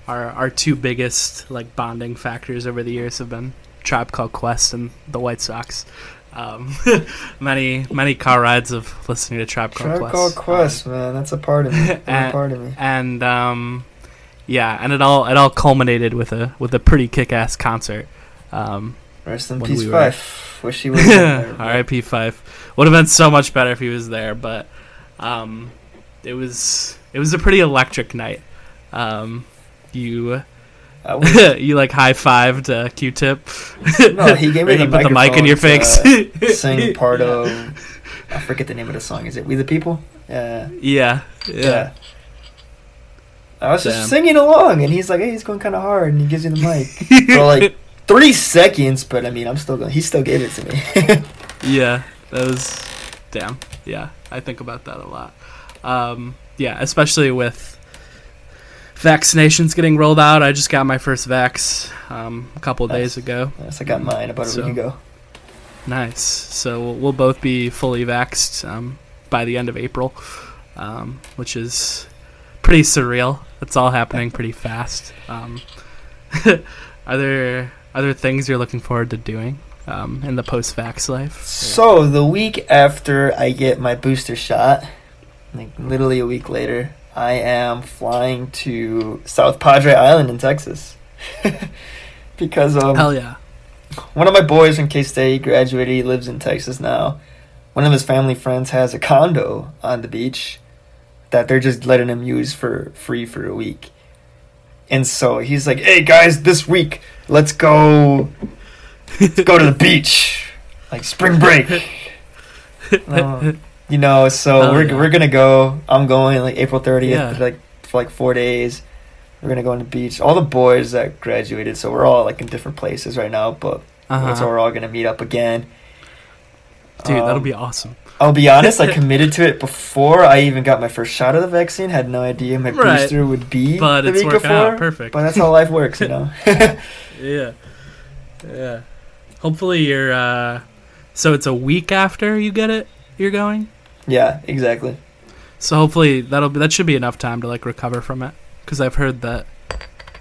Our two biggest, like, bonding factors over the years have been Tribe Called Quest and the White Sox. Many car rides of listening to Tribe Called Quest, man, that's a part of me. And and it all culminated with a pretty kick-ass concert. Rest in peace, Fife. Wish he was there. R.I.P. Fife. Would have been so much better if he was there, but it was a pretty electric night. You like high-fived Q-Tip. No, he gave me the put the mic in your face. Sing part of, I forget the name of the song. Is it We the People? Yeah. I was just singing along, and he's like, hey, he's going kind of hard, and he gives you the mic for like 3 seconds. But I mean, he still gave it to me. That was damn. Yeah, I think about that a lot. Especially with vaccinations getting rolled out. I just got my first vax a couple of days ago. Yes, I got mine about a week ago. Nice. So we'll both be fully vaxxed by the end of April, which is pretty surreal. It's all happening pretty fast. Are there other things you're looking forward to doing in the post-vax life. So the week after I get my booster shot, like literally a week later, I am flying to South Padre Island in Texas because hell yeah, one of my boys from K-State graduated. He lives in Texas now. One of his family friends has a condo on the beach that they're just letting him use for free for a week. And so he's like, "Hey guys, this week let's go to the beach, like spring break." You know, so we're gonna go. I'm going like April 30th, yeah, for 4 days. We're gonna go on the beach. All the boys that graduated, so we're all like in different places right now, but so we're all gonna meet up again. Dude, that'll be awesome. I'll be honest, I committed to it before I even got my first shot of the vaccine. Had no idea my booster would be the week before. Out perfect. But that's how life works, you know. Yeah, yeah. Hopefully you're. So it's a week after you get it. You're going. Yeah, exactly. So hopefully that should be enough time to recover from it, because I've heard that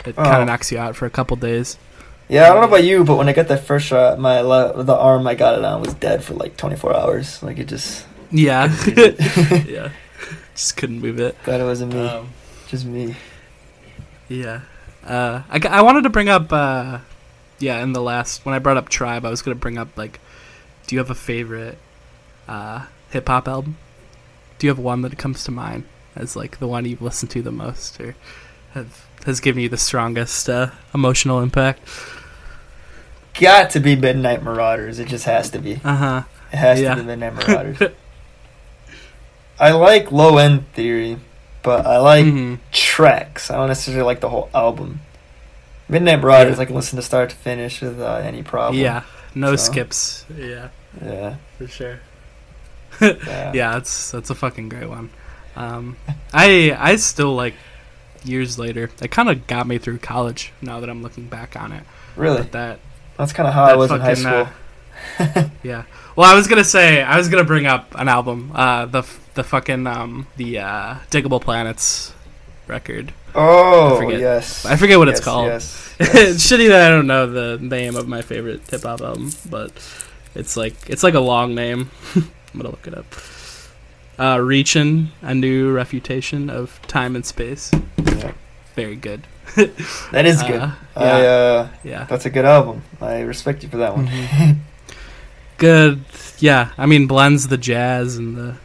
it kind of knocks you out for a couple days. Yeah, I don't know about you, but when I got that first shot, the arm I got it on was dead for 24 hours. It just... Yeah. Yeah. Just couldn't move it. Glad it wasn't me. Just me. Yeah. I wanted to bring up... in the last... When I brought up Tribe, I was going to bring up, do you have a favorite hip-hop album? Do you have one that comes to mind as, the one you've listened to the most or has given you the strongest emotional impact? Got to be Midnight Marauders. It just has to be. It has to be Midnight Marauders. I like Low End Theory, but I like tracks. I don't necessarily like the whole album. Midnight Marauders, I can listen to start to finish with any problem. Yeah, no skips. Yeah. Yeah. For sure. Yeah, that's a fucking great one. I still years later. It kind of got me through college now that I'm looking back on it. Really? But that's kind of how I was in high school. Yeah. Well, I was going to bring up an album, the Digable Planets record. Oh, yes. I forget what it's called. Yes, yes. It's shitty that I don't know the name of my favorite hip-hop album, but it's a long name. I'm going to look it up. Reaching a New Refutation of Time and Space. Yeah. Very good. That is good. Yeah. That's a good album. I respect you for that one. Good. Yeah. I mean, blends the jazz and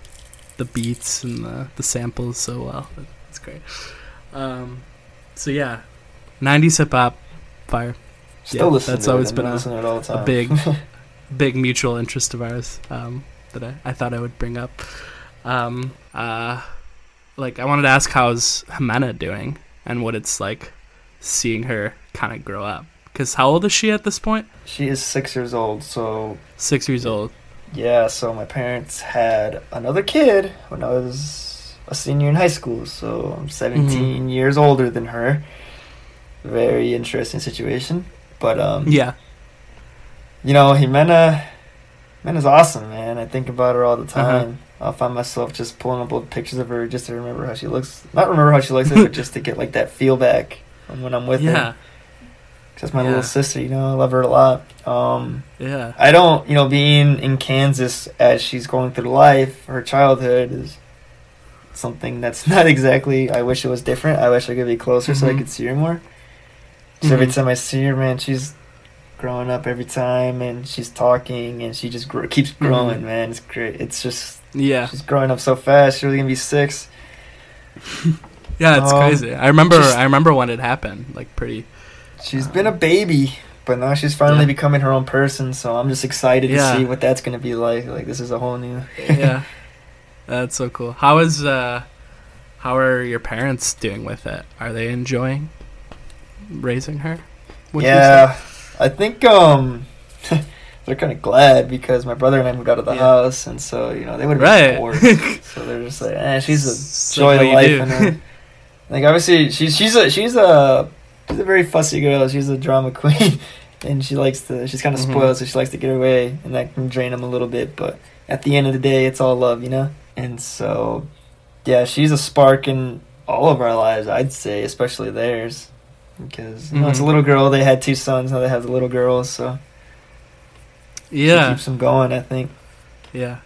the beats and the samples so well. It's great. So, yeah. 90s hip-hop fire. Still listening to it. That's always been a big mutual interest of ours. That I thought I would bring up. I wanted to ask, how's Jimena doing and what it's like seeing her kind of grow up, because how old is she at this point? She is 6 years old. So my parents had another kid when I was a senior in high school, so I'm 17 years older than her. Very interesting situation, but Jimena's awesome, man. I think about her all the time. I'll find myself just pulling up old pictures of her just to remember how she looks. Not remember how she looks, but just to get that feel back when I'm with her. Because my little sister, I love her a lot. I don't, being in Kansas as she's going through life, her childhood is something that's not exactly, I wish it was different. I wish I could be closer so I could see her more. So every time I see her, man, she's growing up every time, and she's talking, and she just keeps growing, man. It's great. It's just, she's growing up so fast. She's really gonna be 6. Yeah, it's crazy. I remember when it happened, pretty. She's been a baby, but now she's finally becoming her own person, so I'm just excited to see what that's gonna be like. This is a whole new... Yeah. That's so cool. How are your parents doing with it? Are they enjoying raising her? Yeah. I think they're kind of glad, because my brother and I moved out of the house, and so they would have been bored. So they're just like, she's a joy of life. And then, obviously she's a very fussy girl. She's a drama queen, and she's kind of spoiled, so she likes to get her way, and that can drain them a little bit. But at the end of the day, it's all love, And so, yeah, she's a spark in all of our lives, I'd say, especially theirs. Because it's a little girl. They had 2 sons. Now they have the little girls. So Yeah. It keeps them going, I think. Yeah.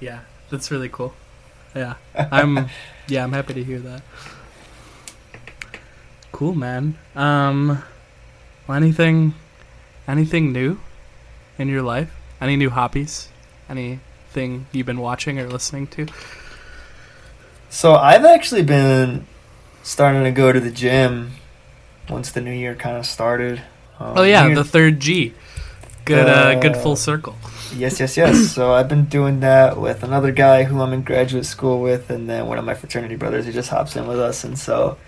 Yeah, that's really cool. Yeah, I'm happy to hear that. Cool, man. Well, anything new in your life? Any new hobbies? Anything you've been watching or listening to? So I've actually been starting to go to the gym once the new year kind of started. The third G. Good full circle. Yes. So I've been doing that with another guy who I'm in graduate school with, and then one of my fraternity brothers who just hops in with us. And so,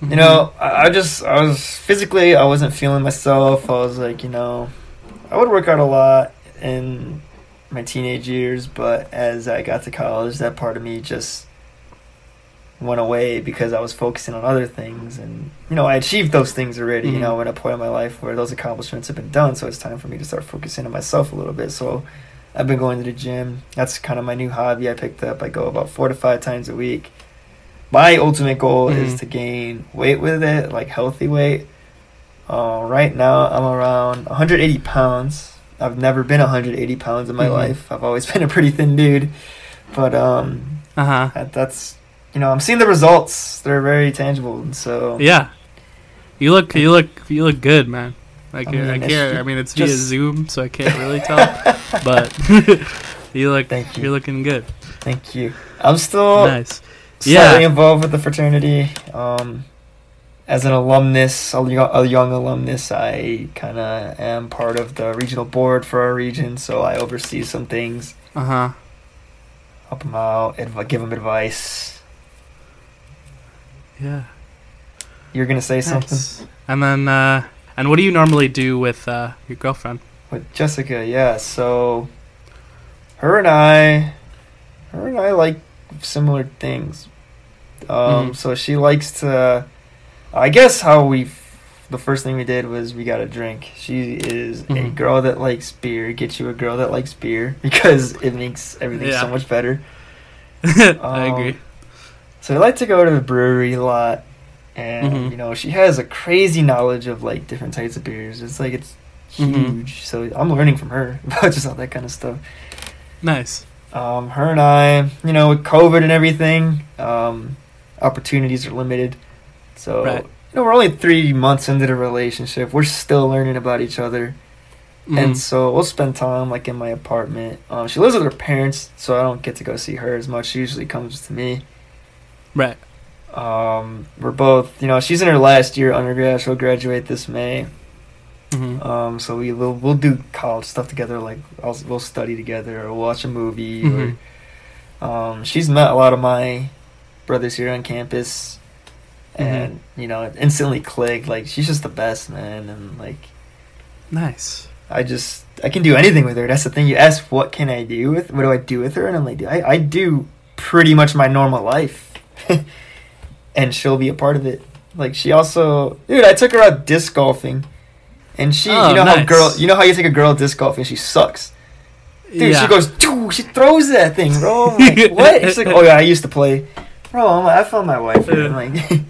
you know, I wasn't feeling myself. I was like, you know, I would work out a lot in my teenage years, but as I got to college, that part of me just went away because I was focusing on other things. And, you know, I achieved those things already, you know, at a point in my life where those accomplishments have been done. So it's time for me to start focusing on myself a little bit. So I've been going to the gym. That's kind of my new hobby I picked up. I go about 4 to 5 times a week. My ultimate goal is to gain weight with it, like healthy weight. Right now I'm around 180 pounds. I've never been 180 pounds in my life. I've always been a pretty thin dude. But that's... You know, I'm seeing the results. They're very tangible, and so yeah, you look good, man. I mean, it's just via Zoom, so I can't really tell, but you're looking good. Thank you. I'm still slightly involved with the fraternity. As an alumnus, a young alumnus, I kind of am part of the regional board for our region, so I oversee some things. Help them out, give them advice. Yeah. You're going to say something? And then, and what do you normally do with your girlfriend? With Jessica, yeah. So, her and I like similar things. So she likes to, I guess the first thing we did was we got a drink. She is a girl that likes beer. Get you a girl that likes beer because it makes everything so much better. I agree. So I like to go to the brewery a lot, and you know, she has a crazy knowledge of like different types of beers. It's huge. So I'm learning from her about just all that kind of stuff. Nice. Her and I, you know, with COVID and everything, opportunities are limited. So you know, we're only 3 months into the relationship. We're still learning about each other, and so we'll spend time like in my apartment. She lives with her parents, so I don't get to go see her as much. She usually comes to me. Right. We're both, you know, she's in her last year undergrad. She'll graduate this May. So we'll do college stuff together. Like we'll study together or watch a movie. Or, she's met a lot of my brothers here on campus, and you know, it instantly clicked. Like she's just the best, man. And like, nice. I can do anything with her. That's the thing. You ask, what do I do with her? And I'm like, I do pretty much my normal life. And she'll be a part of it. Like she also, dude, I took her out disc golfing, and she, you know how you take a girl disc golfing, she sucks, dude. She goes, she throws that thing, bro. I'm like, what? She's like, oh yeah, I used to play, bro. I'm like, I found my wife. I'm like,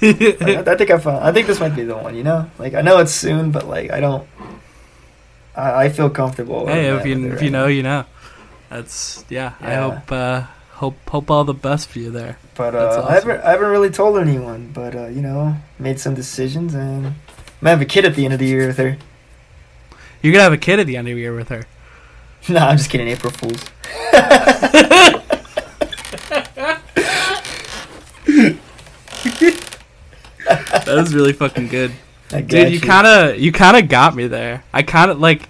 I think this might be the one. You know, like I know it's soon, but like I feel comfortable. Hey, if you know. That's I hope. Hope all the best for you there. But awesome. I haven't really told anyone. But you know, made some decisions, and I'm gonna have a kid at the end of the year with her. You're gonna have a kid at the end of the year with her? No, I'm just kidding. April Fools. That was really fucking good, dude. You kind of got me there. I kind of like.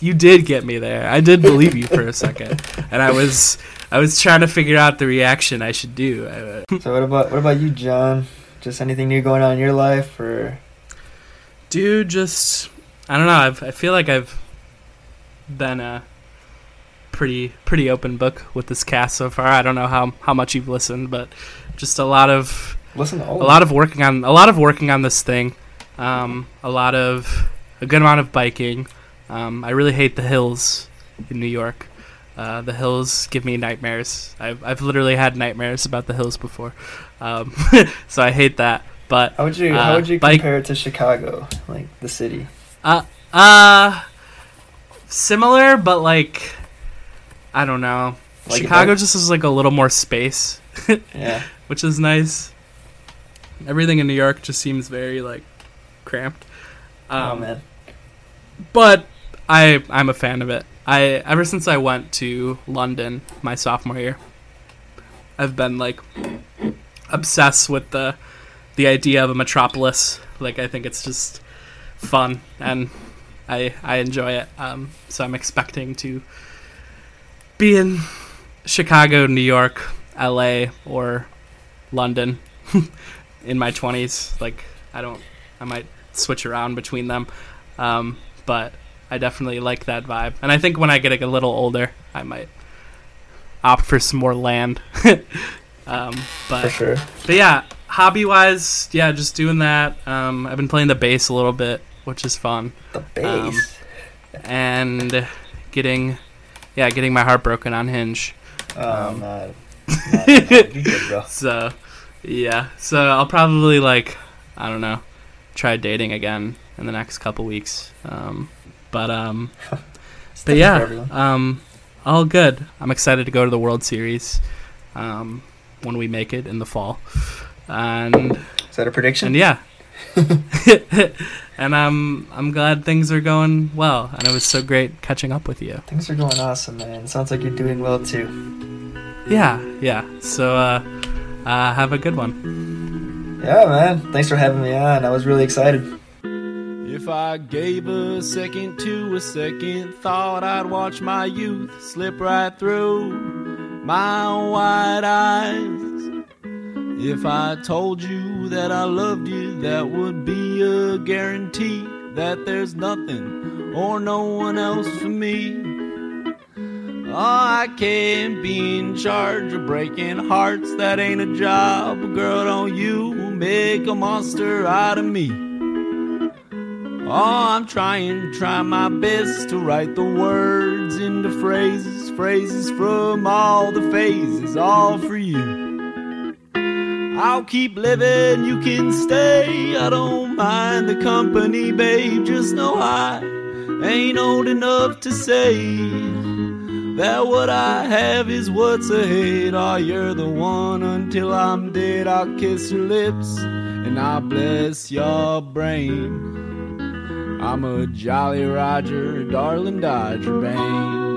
You did get me there. I did believe you for a second, and I was trying to figure out the reaction I should do. So what about you, John? Just anything new going on in your life, or? Dude, just I don't know. I feel like I've been a pretty open book with this cast so far. I don't know how much you've listened, but just a lot of working on this thing. A good amount of biking. I really hate the hills in New York. The hills give me nightmares. I've literally had nightmares about the hills before, so I hate that. But how would you compare it to Chicago, like the city? Similar, but like, I don't know. Like Chicago just is like a little more space. Yeah. Which is nice. Everything in New York just seems very like cramped. Oh man. But I'm a fan of it. Ever since I went to London my sophomore year, I've been like obsessed with the idea of a metropolis. Like I think it's just fun and I enjoy it. So I'm expecting to be in Chicago, New York, LA, or London in my 20s. Like I might switch around between them. But I definitely like that vibe. And I think when I get like a little older, I might opt for some more land. But, for sure. But yeah, hobby-wise, yeah, just doing that. I've been playing the bass a little bit, which is fun. The bass. And getting my heart broken on Hinge. Not good, bro. So, yeah. So I'll probably like, I don't know, try dating again in the next couple weeks. But yeah, all good. I'm excited to go to the World Series when we make it in the fall. And is that a prediction? And yeah. And I'm glad things are going well, and it was so great catching up with you. Things are going awesome, man. Sounds like you're doing well too. Yeah. So have a good one. Yeah, man. Thanks for having me on. I was really excited. If I gave a second to a second thought, I'd watch my youth slip right through my wide eyes. If I told you that I loved you, that would be a guarantee that there's nothing or no one else for me. Oh, I can't be in charge of breaking hearts, that ain't a job. Girl, don't you make a monster out of me. Oh, I'm trying my best to write the words into phrases from all the phases, all for you. I'll keep living, you can stay, I don't mind the company, babe, just know I ain't old enough to say that what I have is what's ahead. Oh, you're the one until I'm dead. I'll kiss your lips and I'll bless your brain. I'm a Jolly Roger, darling Dodger Bane.